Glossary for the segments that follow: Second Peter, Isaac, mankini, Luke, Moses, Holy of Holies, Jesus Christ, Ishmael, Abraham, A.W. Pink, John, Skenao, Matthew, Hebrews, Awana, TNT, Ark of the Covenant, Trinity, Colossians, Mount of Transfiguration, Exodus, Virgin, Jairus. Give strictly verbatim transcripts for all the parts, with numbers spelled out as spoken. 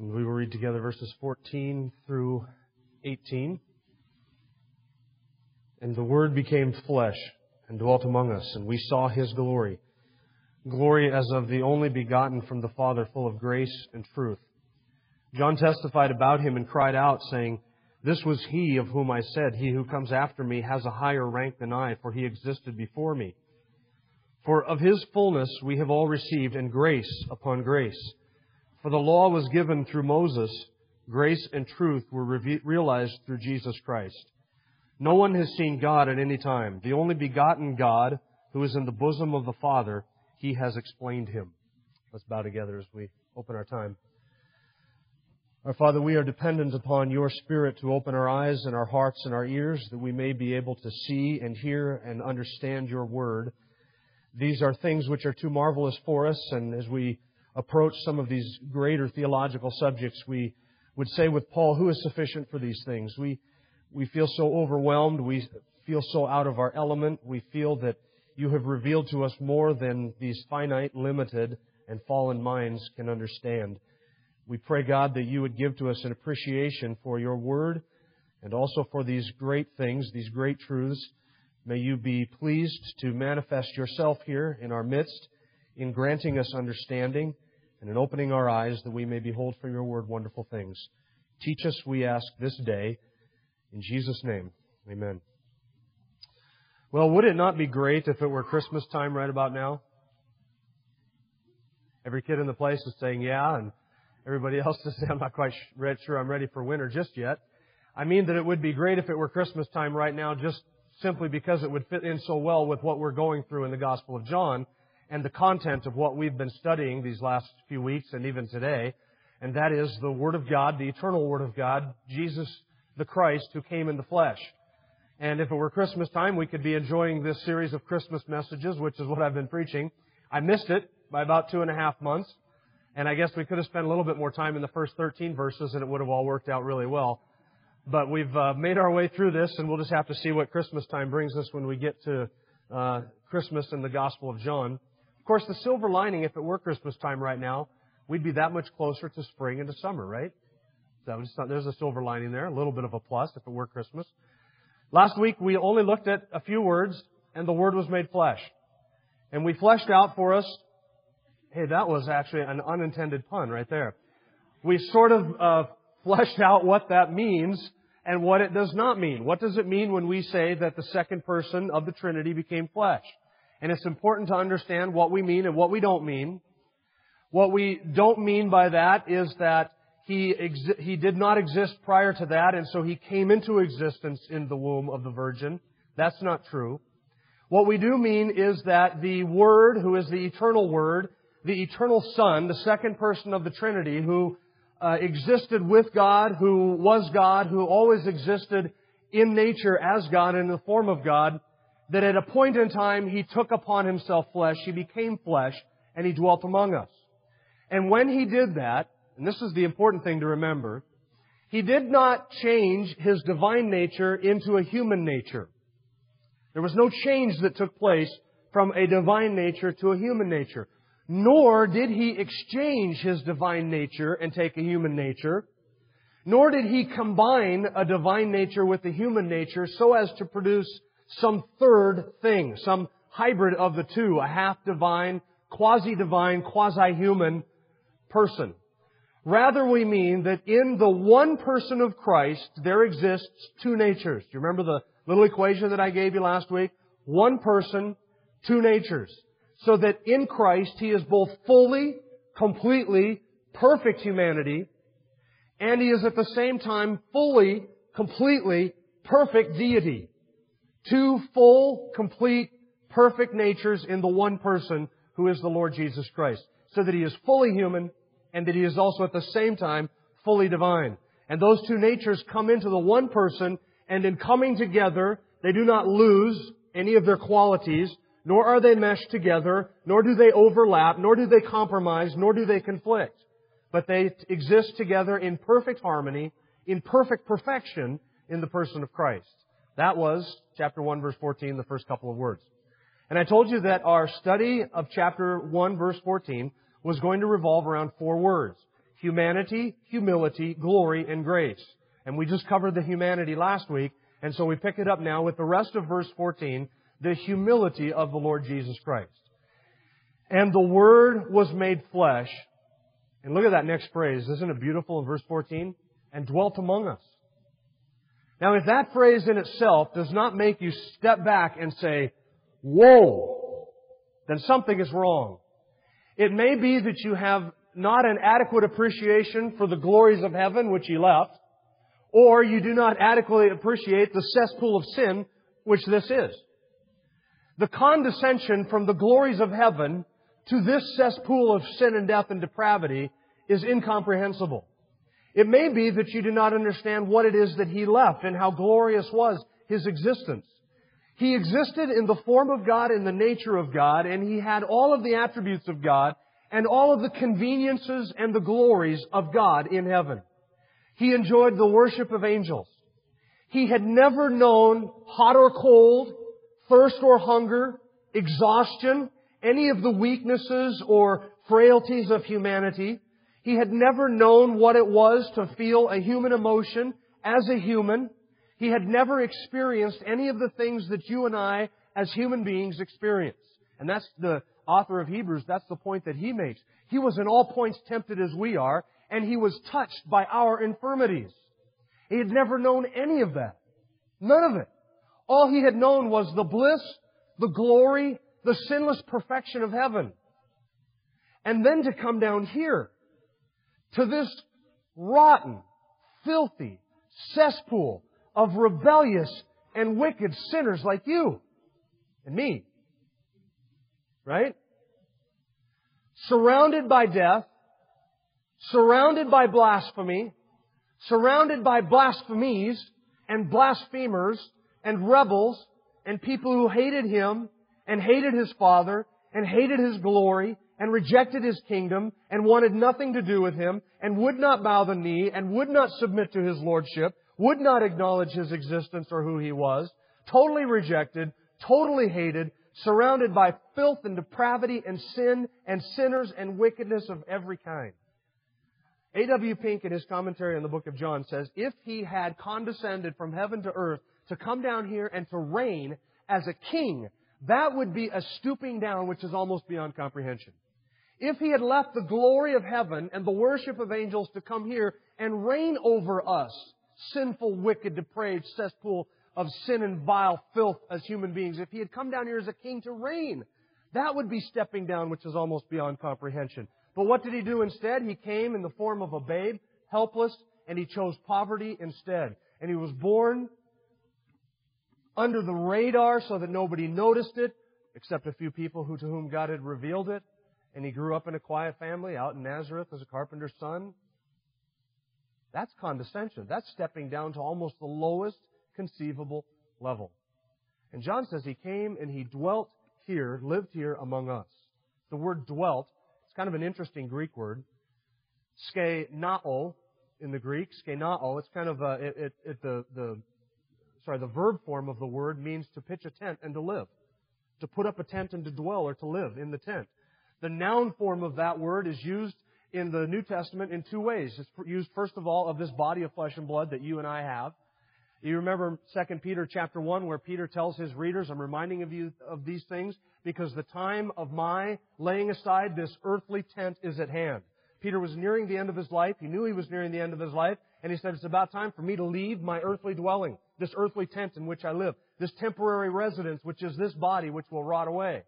And we will read together verses fourteen through eighteen. And the Word became flesh and dwelt among us, and we saw His glory, glory as of the only begotten from the Father, full of grace and truth. John testified about Him and cried out, saying, "This was He of whom I said, He who comes after me has a higher rank than I, for He existed before me." For of His fullness we have all received, and grace upon grace. For the law was given through Moses, grace and truth were realized through Jesus Christ. No one has seen God at any time. The only begotten God, who is in the bosom of the Father, He has explained Him. Let's bow together as we open our time. Our Father, we are dependent upon Your Spirit to open our eyes and our hearts and our ears, that we may be able to see and hear and understand Your Word. These are things which are too marvelous for us, and as we approach some of these greater theological subjects, we would say with Paul, who is sufficient for these things? We We feel so overwhelmed. We feel so out of our element. We feel that You have revealed to us more than these finite, limited, and fallen minds can understand. We pray, God, that You would give to us an appreciation for Your Word and also for these great things, these great truths. May You be pleased to manifest Yourself here in our midst in granting us understanding and in opening our eyes that we may behold from Your Word wonderful things. Teach us, we ask, this day. In Jesus' name, amen. Well, would it not be great if it were Christmas time right about now? Every kid in the place is saying, yeah, and everybody else is saying, I'm not quite sure I'm ready for winter just yet. I mean that it would be great if it were Christmas time right now just simply because it would fit in so well with what we're going through in the Gospel of John and the content of what we've been studying these last few weeks and even today, and that is the Word of God, the eternal Word of God, Jesus the Christ who came in the flesh. And if it were Christmas time, we could be enjoying this series of Christmas messages, which is what I've been preaching. I missed it by about two and a half months, and I guess we could have spent a little bit more time in the first thirteen verses, and it would have all worked out really well. But we've uh, made our way through this, and we'll just have to see what Christmas time brings us when we get to uh, Christmas and the Gospel of John. Of course, the silver lining, if it were Christmas time right now, we'd be that much closer to spring and to summer, right? So there's a silver lining there, a little bit of a plus if it were Christmas. Last week, we only looked at a few words, and the Word was made flesh. And we fleshed out for us, hey, that was actually an unintended pun right there. We sort of uh, fleshed out what that means and what it does not mean. What does it mean when we say that the second person of the Trinity became flesh? And it's important to understand what we mean and what we don't mean. What we don't mean by that is that He exi- he did not exist prior to that, and so He came into existence in the womb of the Virgin. That's not true. What we do mean is that the Word, who is the eternal Word, the eternal Son, the second person of the Trinity, who uh, existed with God, who was God, who always existed in nature as God, in the form of God, that at a point in time He took upon Himself flesh, He became flesh, and He dwelt among us. And when He did that, and this is the important thing to remember, He did not change His divine nature into a human nature. There was no change that took place from a divine nature to a human nature. Nor did He exchange His divine nature and take a human nature. Nor did He combine a divine nature with a human nature so as to produce some third thing, some hybrid of the two, a half-divine, quasi-divine, quasi-human person. Rather, we mean that in the one person of Christ, there exists two natures. Do you remember the little equation that I gave you last week? One person, two natures. So that in Christ, He is both fully, completely, perfect humanity, and He is at the same time fully, completely, perfect deity. Two full, complete, perfect natures in the one person who is the Lord Jesus Christ. So that He is fully human and that He is also at the same time fully divine. And those two natures come into the one person, and in coming together, they do not lose any of their qualities, nor are they meshed together, nor do they overlap, nor do they compromise, nor do they conflict. But they exist together in perfect harmony, in perfect perfection in the person of Christ. That was chapter one, verse fourteen, the first couple of words. And I told you that our study of chapter one, verse fourteen was going to revolve around four words: humanity, humility, glory, and grace. And we just covered the humanity last week, and so we pick it up now with the rest of verse fourteen, the humility of the Lord Jesus Christ. And the Word was made flesh. And look at that next phrase. Isn't it beautiful in verse fourteen? And dwelt among us. Now, if that phrase in itself does not make you step back and say, whoa, then something is wrong. It may be that you have not an adequate appreciation for the glories of heaven, which He left, or you do not adequately appreciate the cesspool of sin, which this is. The condescension from the glories of heaven to this cesspool of sin and death and depravity is incomprehensible. It may be that you do not understand what it is that He left and how glorious was His existence. He existed in the form of God, in the nature of God, and He had all of the attributes of God and all of the conveniences and the glories of God in heaven. He enjoyed the worship of angels. He had never known hot or cold, thirst or hunger, exhaustion, any of the weaknesses or frailties of humanity. He had never known what it was to feel a human emotion as a human. He had never experienced any of the things that you and I as human beings experience. And that's the author of Hebrews. That's the point that he makes. He was in all points tempted as we are, and He was touched by our infirmities. He had never known any of that. None of it. All He had known was the bliss, the glory, the sinless perfection of heaven. And then to come down here, to this rotten, filthy cesspool of rebellious and wicked sinners like you and me. Right? Surrounded by death, surrounded by blasphemy, surrounded by blasphemies and blasphemers and rebels and people who hated Him and hated His Father and hated His glory and rejected His kingdom and wanted nothing to do with Him and would not bow the knee and would not submit to His lordship, would not acknowledge His existence or who He was, totally rejected, totally hated, surrounded by filth and depravity and sin and sinners and wickedness of every kind. A W Pink, in his commentary on the book of John, says, if He had condescended from heaven to earth to come down here and to reign as a king, that would be a stooping down which is almost beyond comprehension. If He had left the glory of heaven and the worship of angels to come here and reign over us, sinful, wicked, depraved cesspool of sin and vile filth as human beings, if He had come down here as a king to reign, that would be stepping down which is almost beyond comprehension. But what did He do instead? He came in the form of a babe, helpless, and He chose poverty instead. And He was born under the radar so that nobody noticed it, except a few people who to whom God had revealed it. And He grew up in a quiet family out in Nazareth as a carpenter's son. That's condescension. That's stepping down to almost the lowest conceivable level. And John says He came and He dwelt here, lived here among us. The word dwelt, kind of an interesting Greek word, Skenao in the Greek. Skenao, it's kind of a, it, it, it, the the sorry the verb form of the word means to pitch a tent and to live, to put up a tent and to dwell or to live in the tent. The noun form of that word is used in the New Testament in two ways. It's used first of all of this body of flesh and blood that you and I have. You remember Second Peter chapter one, where Peter tells his readers, I'm reminding of you of these things because the time of my laying aside this earthly tent is at hand. Peter was nearing the end of his life. He knew he was nearing the end of his life. And he said, it's about time for me to leave my earthly dwelling, this earthly tent in which I live, this temporary residence, which is this body, which will rot away.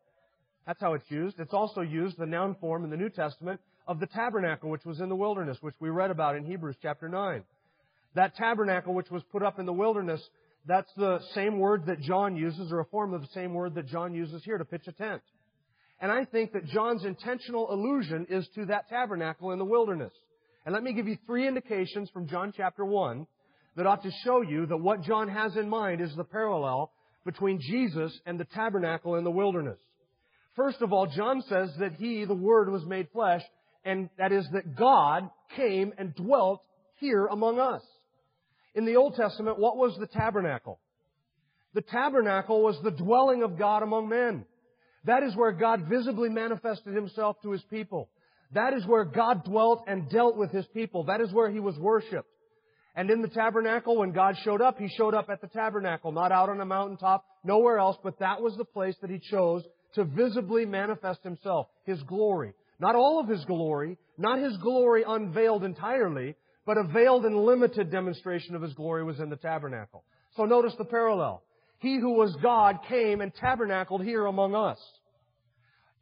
That's how it's used. It's also used, the noun form in the New Testament, of the tabernacle, which was in the wilderness, which we read about in Hebrews chapter nine. That tabernacle which was put up in the wilderness, that's the same word that John uses, or a form of the same word that John uses here, to pitch a tent. And I think that John's intentional allusion is to that tabernacle in the wilderness. And let me give you three indications from John chapter one that ought to show you that what John has in mind is the parallel between Jesus and the tabernacle in the wilderness. First of all, John says that He, the Word, was made flesh, and that is that God came and dwelt here among us. In the Old Testament, what was the tabernacle? The tabernacle was the dwelling of God among men. That is where God visibly manifested Himself to His people. That is where God dwelt and dealt with His people. That is where He was worshipped. And in the tabernacle, when God showed up, He showed up at the tabernacle, not out on a mountaintop, nowhere else, but that was the place that He chose to visibly manifest Himself, His glory. Not all of His glory, not His glory unveiled entirely, but a veiled and limited demonstration of His glory was in the tabernacle. So notice the parallel. He who was God came and tabernacled here among us.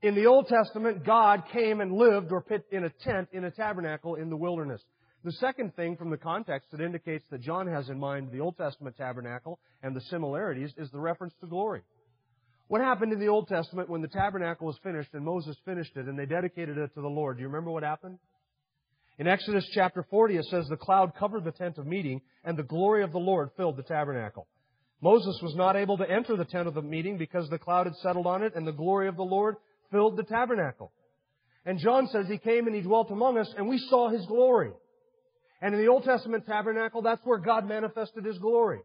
In the Old Testament, God came and lived or pitched in a tent in a tabernacle in the wilderness. The second thing from the context that indicates that John has in mind the Old Testament tabernacle and the similarities is the reference to glory. What happened in the Old Testament when the tabernacle was finished and Moses finished it and they dedicated it to the Lord? Do you remember what happened? In Exodus chapter forty, it says, "The cloud covered the tent of meeting, and the glory of the Lord filled the tabernacle." Moses was not able to enter the tent of the meeting because the cloud had settled on it, and the glory of the Lord filled the tabernacle. And John says He came and He dwelt among us, and we saw His glory. And in the Old Testament tabernacle, that's where God manifested His glory.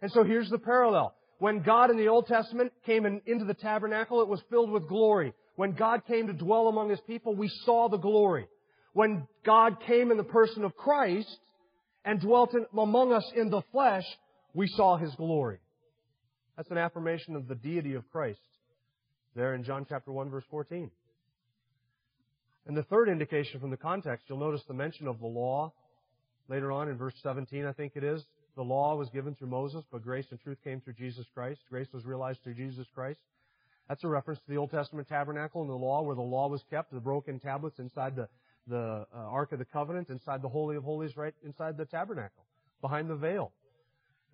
And so here's the parallel. When God in the Old Testament came in, into the tabernacle, it was filled with glory. When God came to dwell among His people, we saw the glory. When God came in the person of Christ and dwelt in, among us in the flesh, we saw His glory. That's an affirmation of the deity of Christ there in John chapter one, verse fourteen. And the third indication from the context, you'll notice the mention of the law later on in verse seventeen, I think it is. The law was given through Moses, but grace and truth came through Jesus Christ. Grace was realized through Jesus Christ. That's a reference to the Old Testament tabernacle and the law, where the law was kept, the broken tablets inside the the uh, Ark of the Covenant, inside the Holy of Holies, right inside the tabernacle, behind the veil.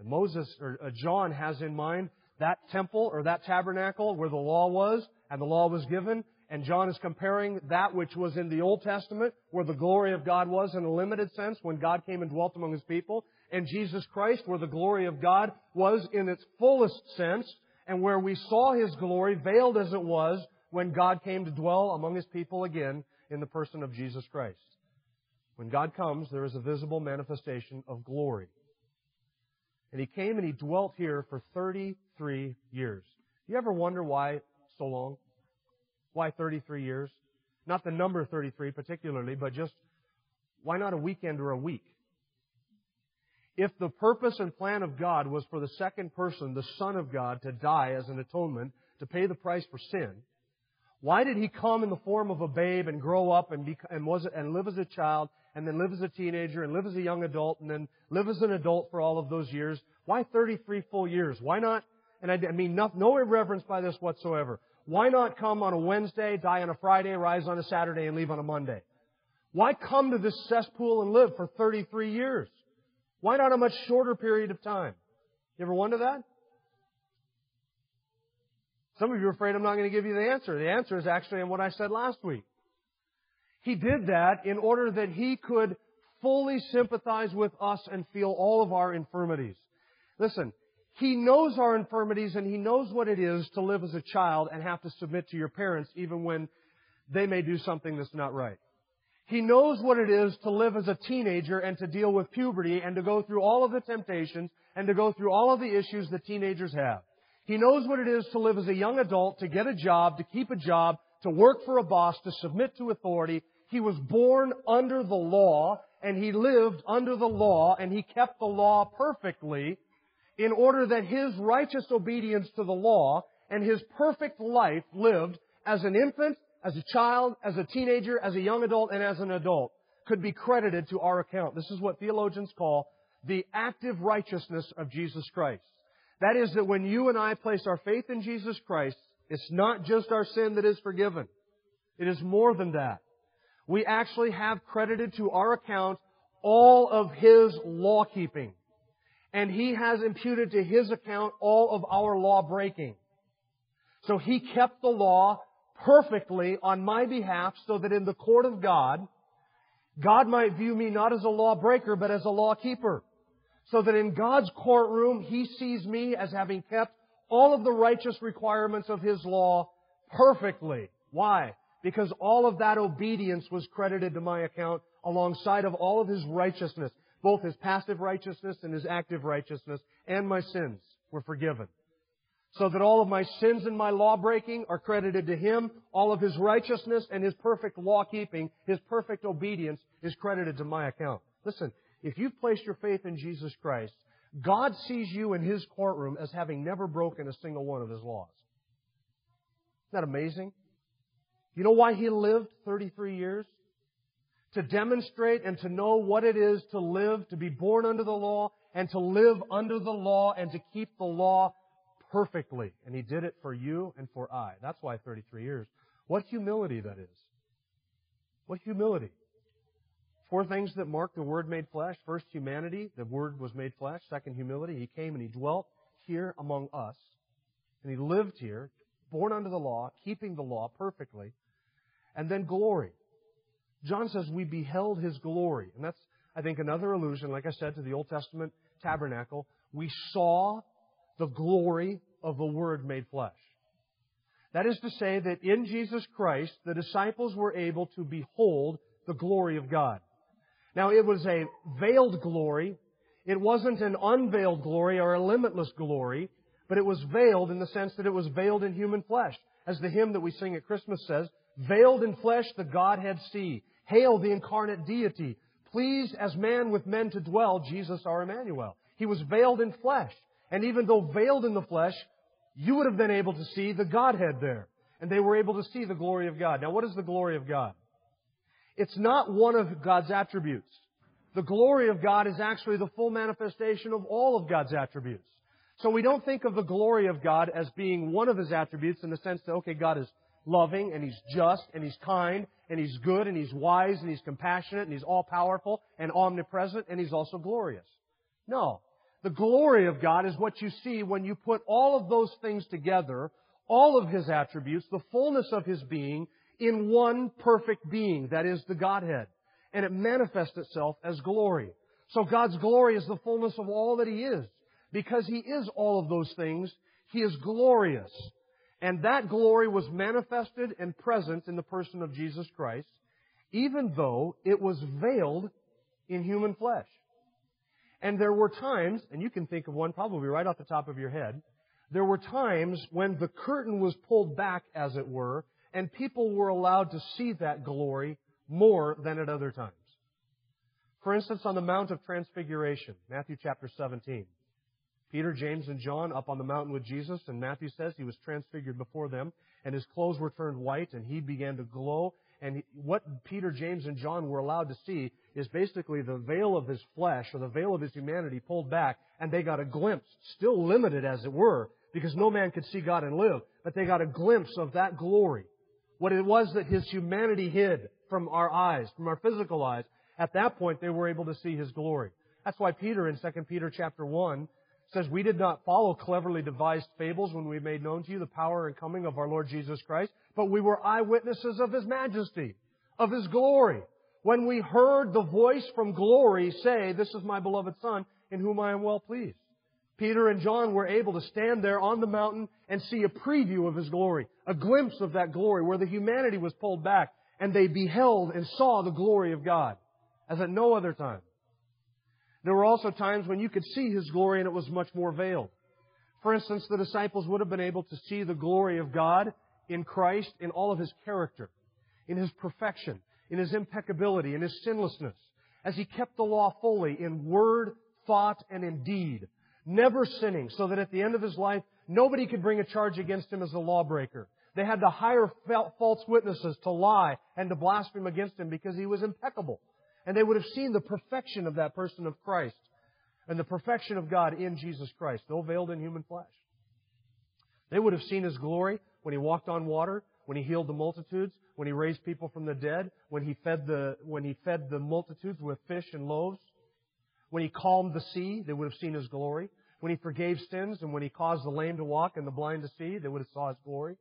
And Moses, or uh, John has in mind that temple or that tabernacle where the law was, and the law was given. And John is comparing that which was in the Old Testament, where the glory of God was in a limited sense when God came and dwelt among His people, and Jesus Christ, where the glory of God was in its fullest sense, and where we saw His glory veiled as it was when God came to dwell among His people again in the person of Jesus Christ. When God comes, there is a visible manifestation of glory. And He came and He dwelt here for thirty-three years. You ever wonder why so long? Why thirty-three years? Not the number thirty-three particularly, but just why not a weekend or a week? If the purpose and plan of God was for the second person, the Son of God, to die as an atonement, to pay the price for sin, why did He come in the form of a babe and grow up and be, and was and live as a child and then live as a teenager and live as a young adult and then live as an adult for all of those years? Why thirty-three full years? Why not? And I mean no, no irreverence by this whatsoever. Why not come on a Wednesday, die on a Friday, rise on a Saturday, and leave on a Monday? Why come to this cesspool and live for thirty-three years? Why not a much shorter period of time? You ever wonder that? Some of you are afraid I'm not going to give you the answer. The answer is actually in what I said last week. He did that in order that He could fully sympathize with us and feel all of our infirmities. Listen. He knows our infirmities, and He knows what it is to live as a child and have to submit to your parents even when they may do something that's not right. He knows what it is to live as a teenager and to deal with puberty and to go through all of the temptations and to go through all of the issues that teenagers have. He knows what it is to live as a young adult, to get a job, to keep a job, to work for a boss, to submit to authority. He was born under the law, and He lived under the law, and He kept the law perfectly, in order that His righteous obedience to the law and His perfect life lived as an infant, as a child, as a teenager, as a young adult, and as an adult could be credited to our account. This is what theologians call the active righteousness of Jesus Christ. That is that when you and I place our faith in Jesus Christ, it's not just our sin that is forgiven. It is more than that. We actually have credited to our account all of His law-keeping. And He has imputed to His account all of our law breaking. So He kept the law perfectly on my behalf so that in the court of God, God might view me not as a lawbreaker, but as a lawkeeper. So that in God's courtroom, He sees me as having kept all of the righteous requirements of His law perfectly. Why? Because all of that obedience was credited to my account alongside of all of His righteousness. Both His passive righteousness and His active righteousness, and my sins were forgiven. So that all of my sins and my law-breaking are credited to Him, all of His righteousness and His perfect law-keeping, His perfect obedience is credited to my account. Listen, if you've placed your faith in Jesus Christ, God sees you in His courtroom as having never broken a single one of His laws. Isn't that amazing? You know why He lived thirty-three years? To demonstrate and to know what it is to live, to be born under the law, and to live under the law, and to keep the law perfectly. And He did it for you and for I. That's why thirty-three years. What humility that is. What humility. Four things that mark the Word made flesh. First, humanity. The Word was made flesh. Second, humility. He came and He dwelt here among us. And He lived here, born under the law, keeping the law perfectly. And then glory. John says we beheld His glory. And that's, I think, another allusion, like I said, to the Old Testament tabernacle. We saw the glory of the Word made flesh. That is to say that in Jesus Christ, the disciples were able to behold the glory of God. Now, it was a veiled glory. It wasn't an unveiled glory or a limitless glory, but it was veiled in the sense that it was veiled in human flesh. As the hymn that we sing at Christmas says, veiled in flesh the Godhead see. Hail the incarnate deity. Pleased as man with men to dwell, Jesus our Emmanuel. He was veiled in flesh. And even though veiled in the flesh, you would have been able to see the Godhead there. And they were able to see the glory of God. Now, what is the glory of God? It's not one of God's attributes. The glory of God is actually the full manifestation of all of God's attributes. So we don't think of the glory of God as being one of His attributes in the sense that, okay, God is loving, and He's just, and He's kind, and He's good, and He's wise, and He's compassionate, and He's all-powerful, and omnipresent, and He's also glorious. No. The glory of God is what you see when you put all of those things together, all of His attributes, the fullness of His being, in one perfect being, that is, the Godhead. And it manifests itself as glory. So God's glory is the fullness of all that He is. Because He is all of those things, He is glorious. And that glory was manifested and present in the person of Jesus Christ, even though it was veiled in human flesh. And there were times, and you can think of one probably right off the top of your head, there were times when the curtain was pulled back, as it were, and people were allowed to see that glory more than at other times. For instance, on the Mount of Transfiguration, Matthew chapter seventeen. Peter, James, and John up on the mountain with Jesus, and Matthew says he was transfigured before them, and His clothes were turned white, and He began to glow. And what Peter, James, and John were allowed to see is basically the veil of His flesh, or the veil of His humanity, pulled back, and they got a glimpse, still limited as it were, because no man could see God and live, but they got a glimpse of that glory. What it was that His humanity hid from our eyes, from our physical eyes, at that point they were able to see His glory. That's why Peter in Second Peter chapter one says, we did not follow cleverly devised fables when we made known to you the power and coming of our Lord Jesus Christ, but we were eyewitnesses of His majesty, of His glory. When we heard the voice from glory say, this is my beloved Son, in whom I am well pleased. Peter and John were able to stand there on the mountain and see a preview of His glory, a glimpse of that glory where the humanity was pulled back, and they beheld and saw the glory of God, as at no other time. There were also times when you could see His glory and it was much more veiled. For instance, the disciples would have been able to see the glory of God in Christ in all of His character, in His perfection, in His impeccability, in His sinlessness, as He kept the law fully in word, thought, and in deed, never sinning, so that at the end of His life, nobody could bring a charge against Him as a lawbreaker. They had to hire false witnesses to lie and to blaspheme against Him because He was impeccable. And they would have seen the perfection of that person of Christ and the perfection of God in Jesus Christ, though veiled in human flesh. They would have seen His glory when He walked on water, when He healed the multitudes, when He raised people from the dead, when He fed the, when He fed the multitudes with fish and loaves, when He calmed the sea, they would have seen His glory, when He forgave sins and when He caused the lame to walk and the blind to see, they would have saw His glory.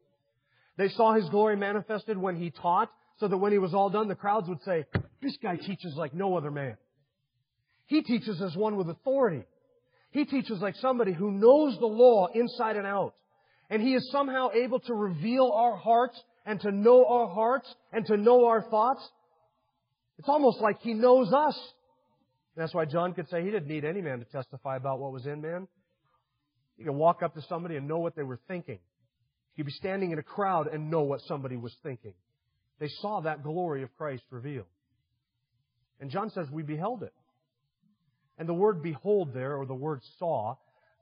They saw his glory manifested when he taught, so that when he was all done, the crowds would say, this guy teaches like no other man. He teaches as one with authority. He teaches like somebody who knows the law inside and out. And he is somehow able to reveal our hearts and to know our hearts and to know our thoughts. It's almost like he knows us. And that's why John could say he didn't need any man to testify about what was in man. You can walk up to somebody and know what they were thinking. You'd be standing in a crowd and know what somebody was thinking. They saw that glory of Christ revealed. And John says, we beheld it. And the word behold there, or the word saw,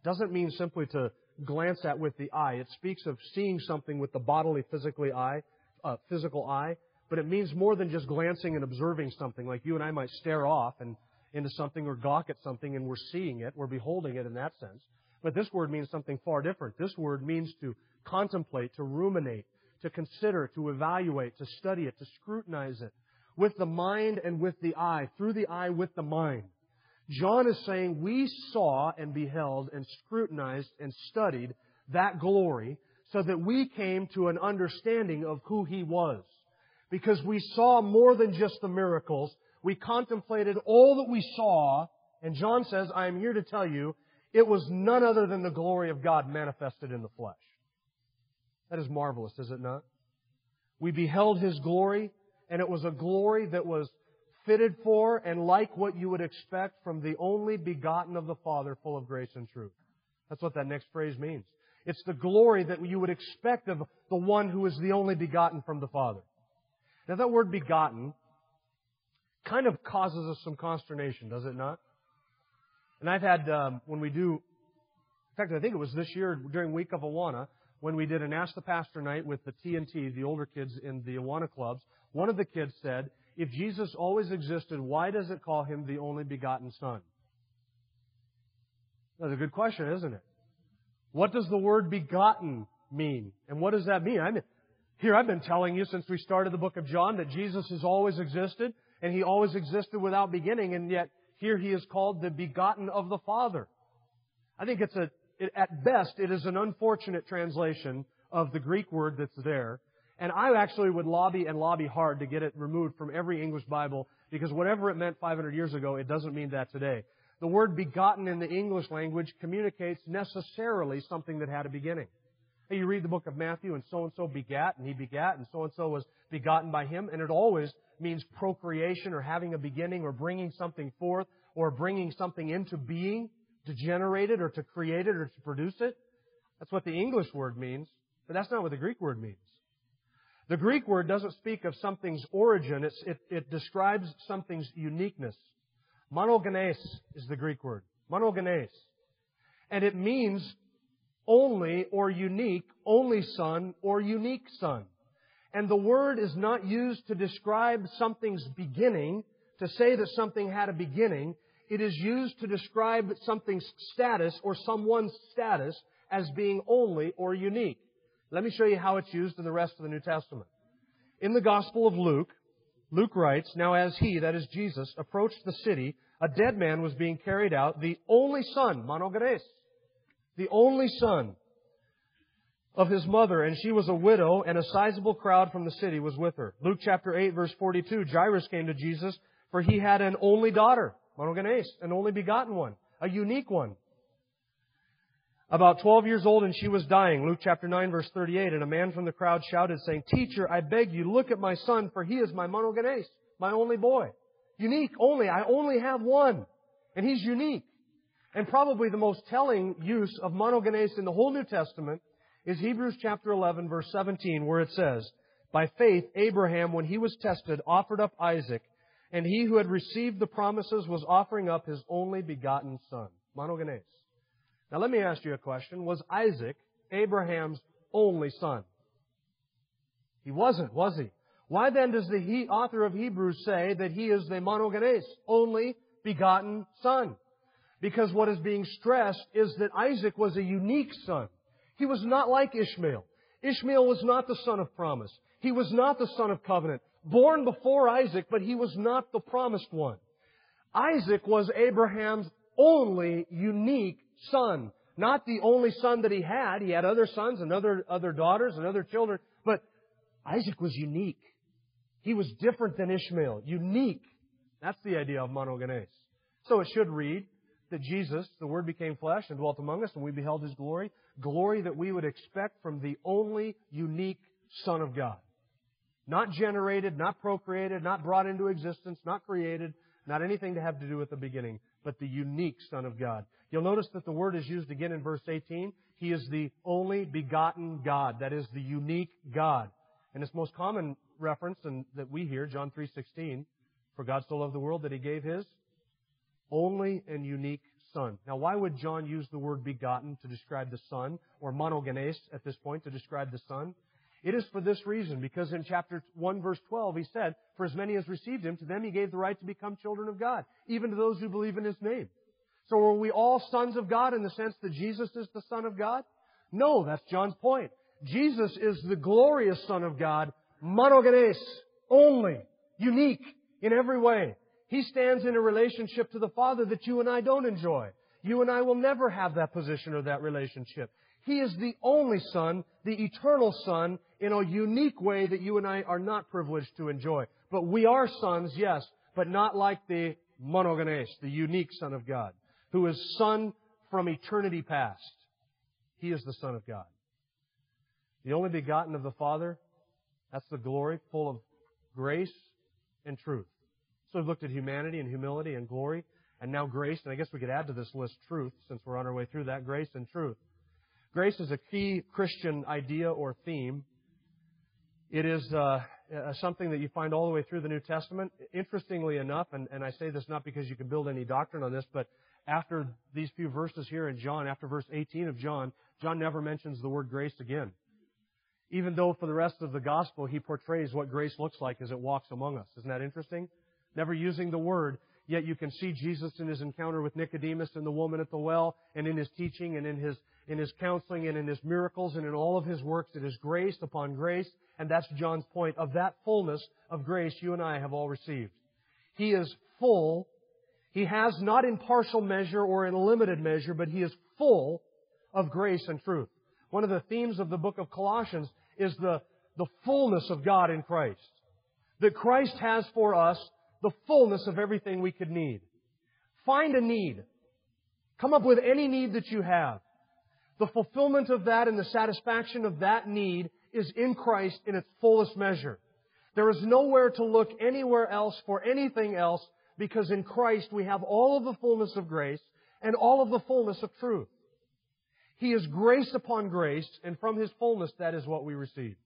doesn't mean simply to glance at with the eye. It speaks of seeing something with the bodily, physically eye, uh, physical eye. But it means more than just glancing and observing something. Like you and I might stare off and into something or gawk at something and we're seeing it, we're beholding it in that sense. But this word means something far different. This word means to contemplate, to ruminate, to consider, to evaluate, to study it, to scrutinize it with the mind and with the eye, through the eye with the mind. John is saying we saw and beheld and scrutinized and studied that glory so that we came to an understanding of who He was. Because we saw more than just the miracles. We contemplated all that we saw. And John says, I am here to tell you, it was none other than the glory of God manifested in the flesh. That is marvelous, is it not? We beheld His glory, and it was a glory that was fitted for and like what you would expect from the only begotten of the Father, full of grace and truth. That's what that next phrase means. It's the glory that you would expect of the one who is the only begotten from the Father. Now that word begotten kind of causes us some consternation, does it not? And I've had, um, when we do, in fact, I think it was this year during Week of Awana, when we did an Ask the Pastor night with the T N T, the older kids in the Awana clubs, one of the kids said, if Jesus always existed, why does it call Him the only begotten Son? That's a good question, isn't it? What does the word begotten mean? And what does that mean? I mean, here I've been telling you since we started the book of John that Jesus has always existed, and He always existed without beginning, and yet here He is called the begotten of the Father. I think it's a, it, at best, it is an unfortunate translation of the Greek word that's there. And I actually would lobby and lobby hard to get it removed from every English Bible, because whatever it meant five hundred years ago, it doesn't mean that today. The word begotten in the English language communicates necessarily something that had a beginning. You read the book of Matthew, and so-and-so begat, and he begat, and so-and-so was begotten by him, and it always means procreation or having a beginning or bringing something forth or bringing something into being, to generate it or to create it or to produce it. That's what the English word means, but that's not what the Greek word means. The Greek word doesn't speak of something's origin. It's, it, it describes something's uniqueness. Monogenēs is the Greek word. Monogenēs. And it means only or unique, only son or unique son. And the word is not used to describe something's beginning, to say that something had a beginning. It is used to describe something's status or someone's status as being only or unique. Let me show you how it's used in the rest of the New Testament. In the Gospel of Luke, Luke writes, now as he, that is Jesus, approached the city, a dead man was being carried out, the only son, monogenes, the only son of his mother, and she was a widow, and a sizable crowd from the city was with her. Luke chapter eight, verse forty-two, Jairus came to Jesus, for he had an only daughter, monogenes, an only begotten one, a unique one. About twelve years old, and she was dying. Luke chapter nine, verse thirty-eight. And a man from the crowd shouted, saying, Teacher, I beg you, look at my son, for he is my monogenes, my only boy. Unique, only. I only have one. And he's unique. And probably the most telling use of monogenes in the whole New Testament is Hebrews chapter eleven, verse seventeen, where it says, By faith, Abraham, when he was tested, offered up Isaac, and he who had received the promises was offering up his only begotten son. Monogenes. Now, let me ask you a question. Was Isaac Abraham's only son? He wasn't, was he? Why then does the author of Hebrews say that he is the monogenes, only begotten son? Because what is being stressed is that Isaac was a unique son. He was not like Ishmael. Ishmael was not the son of promise. He was not the son of covenant. Born before Isaac, but he was not the promised one. Isaac was Abraham's only unique son. Son, not the only son that he had. He had other sons and other, other daughters and other children, but Isaac was unique. He was different than Ishmael. Unique. That's the idea of monogenēs. So it should read that Jesus, the Word, became flesh and dwelt among us, and we beheld His glory. Glory that we would expect from the only unique Son of God. Not generated, not procreated, not brought into existence, not created, not anything to have to do with the beginning, but the unique Son of God. You'll notice that the word is used again in verse eighteen. He is the only begotten God. That is the unique God. And its most common reference and that we hear, John three sixteen, for God so loved the world that He gave His only and unique Son. Now, why would John use the word begotten to describe the Son, or monogenes at this point to describe the Son? It is for this reason, because in chapter one, verse twelve, he said, for as many as received Him, to them He gave the right to become children of God, even to those who believe in His name. So are we all sons of God in the sense that Jesus is the Son of God? No, that's John's point. Jesus is the glorious Son of God, monogenes, only, unique in every way. He stands in a relationship to the Father that you and I don't enjoy. You and I will never have that position or that relationship. He is the only Son, the eternal Son, in a unique way that you and I are not privileged to enjoy. But we are sons, yes, but not like the monogenes, the unique Son of God, who is Son from eternity past. He is the Son of God. The only begotten of the Father, that's the glory, full of grace and truth. So we've looked at humanity and humility and glory, and now grace, and I guess we could add to this list truth, since we're on our way through that, grace and truth. Grace is a key Christian idea or theme. It is uh, something that you find all the way through the New Testament. Interestingly enough, and, and I say this not because you can build any doctrine on this, but after these few verses here in John, after verse eighteen of John, John never mentions the word grace again. Even though for the rest of the Gospel, he portrays what grace looks like as it walks among us. Isn't that interesting? Never using the word, yet you can see Jesus in His encounter with Nicodemus and the woman at the well, and in His teaching, and in His in His counseling, and in His miracles, and in all of His works. It is grace upon grace, and that's John's point. Of that fullness of grace you and I have all received. He is full. He has, not in partial measure or in limited measure, but He is full of grace and truth. One of the themes of the book of Colossians is the, the fullness of God in Christ. That Christ has for us the fullness of everything we could need. Find a need. Come up with any need that you have. The fulfillment of that and the satisfaction of that need is in Christ in its fullest measure. There is nowhere to look anywhere else for anything else, because in Christ we have all of the fullness of grace and all of the fullness of truth. He is grace upon grace, and from His fullness that is what we receive.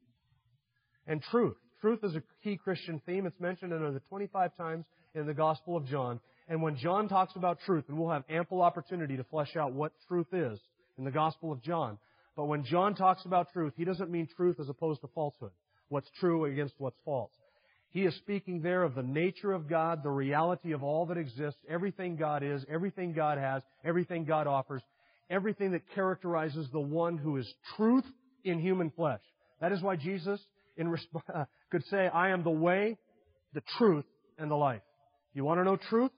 And truth. Truth is a key Christian theme. It's mentioned another twenty-five times in the Gospel of John. And when John talks about truth, and we'll have ample opportunity to flesh out what truth is in the Gospel of John. But when John talks about truth, he doesn't mean truth as opposed to falsehood. What's true against what's false. He is speaking there of the nature of God, the reality of all that exists, everything God is, everything God has, everything God offers, everything that characterizes the one who is truth in human flesh. That is why Jesus In resp- uh, could say, I am the way, the truth, and the life. You want to know truth?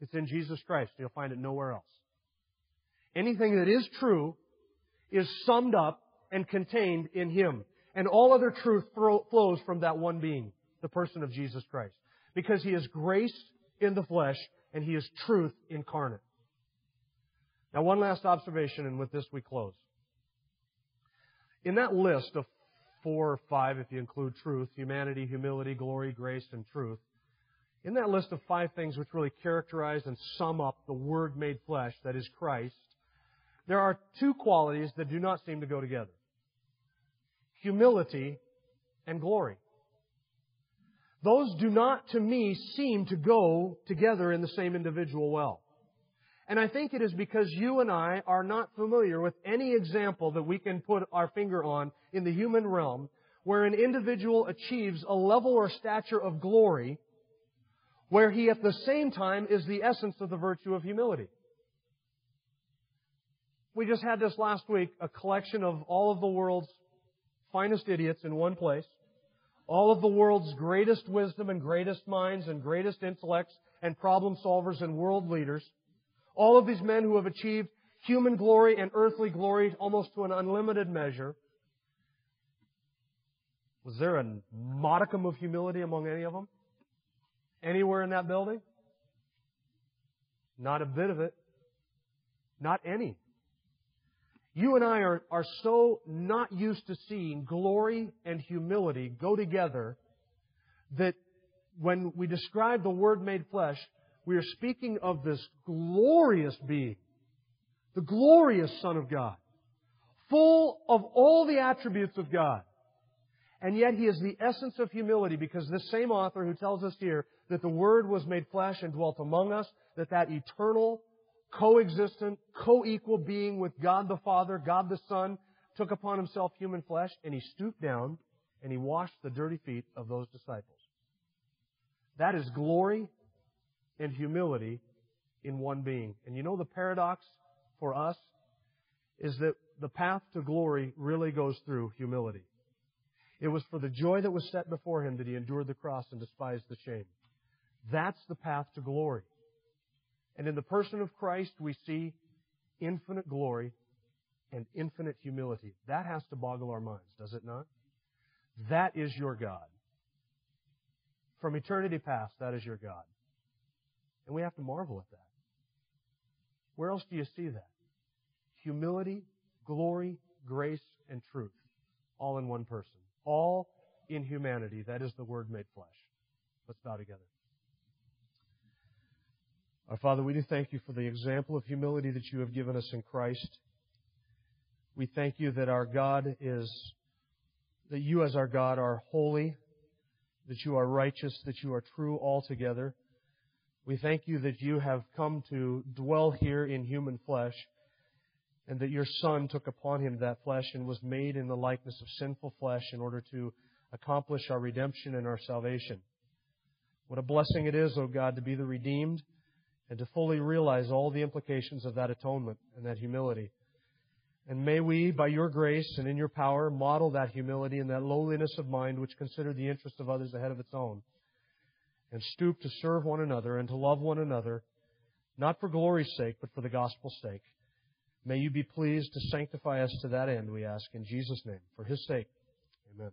It's in Jesus Christ. You'll find it nowhere else. Anything that is true is summed up and contained in Him. And all other truth thro- flows from that one being, the person of Jesus Christ. Because He is grace in the flesh, and He is truth incarnate. Now, one last observation, and with this we close. In that list of four or five, if you include truth, humanity, humility, glory, grace, and truth. In that list of five things which really characterize and sum up the Word made flesh, that is Christ, there are two qualities that do not seem to go together. Humility and glory. Those do not, to me, seem to go together in the same individual well. And I think it is because you and I are not familiar with any example that we can put our finger on in the human realm where an individual achieves a level or stature of glory where he at the same time is the essence of the virtue of humility. We just had this last week, a collection of all of the world's finest idiots in one place, all of the world's greatest wisdom and greatest minds and greatest intellects and problem solvers and world leaders. All of these men who have achieved human glory and earthly glory almost to an unlimited measure Was there a modicum of humility among any of them? Anywhere in that building? Not a bit of it. Not any. You and I are, are so not used to seeing glory and humility go together that when we describe the Word made flesh, we are speaking of this glorious being, the glorious Son of God, full of all the attributes of God. And yet He is the essence of humility, because this same author who tells us here that the Word was made flesh and dwelt among us, that that eternal, co-existent, co-equal being with God the Father, God the Son, took upon Himself human flesh, and He stooped down and He washed the dirty feet of those disciples. That is glory and humility in one being. And you know the paradox for us is that the path to glory really goes through humility. It was for the joy that was set before Him that He endured the cross and despised the shame. That's the path to glory. And in the person of Christ, we see infinite glory and infinite humility. That has to boggle our minds, does it not? That is your God. From eternity past, that is your God. And we have to marvel at that. Where else do you see that? Humility, glory, grace, and truth. All in one person. All in humanity. That is the Word made flesh. Let's bow together. Our Father, we do thank You for the example of humility that You have given us in Christ. We thank You that our God is, that You as our God are holy, that You are righteous, that You are true altogether. We thank You that You have come to dwell here in human flesh, and that Your Son took upon Him that flesh and was made in the likeness of sinful flesh in order to accomplish our redemption and our salvation. What a blessing it is, O God, to be the redeemed and to fully realize all the implications of that atonement and that humility. And may we, by Your grace and in Your power, model that humility and that lowliness of mind which considered the interest of others ahead of its own, and stoop to serve one another and to love one another, not for glory's sake, but for the gospel's sake. May You be pleased to sanctify us to that end, we ask in Jesus' name, for His sake. Amen.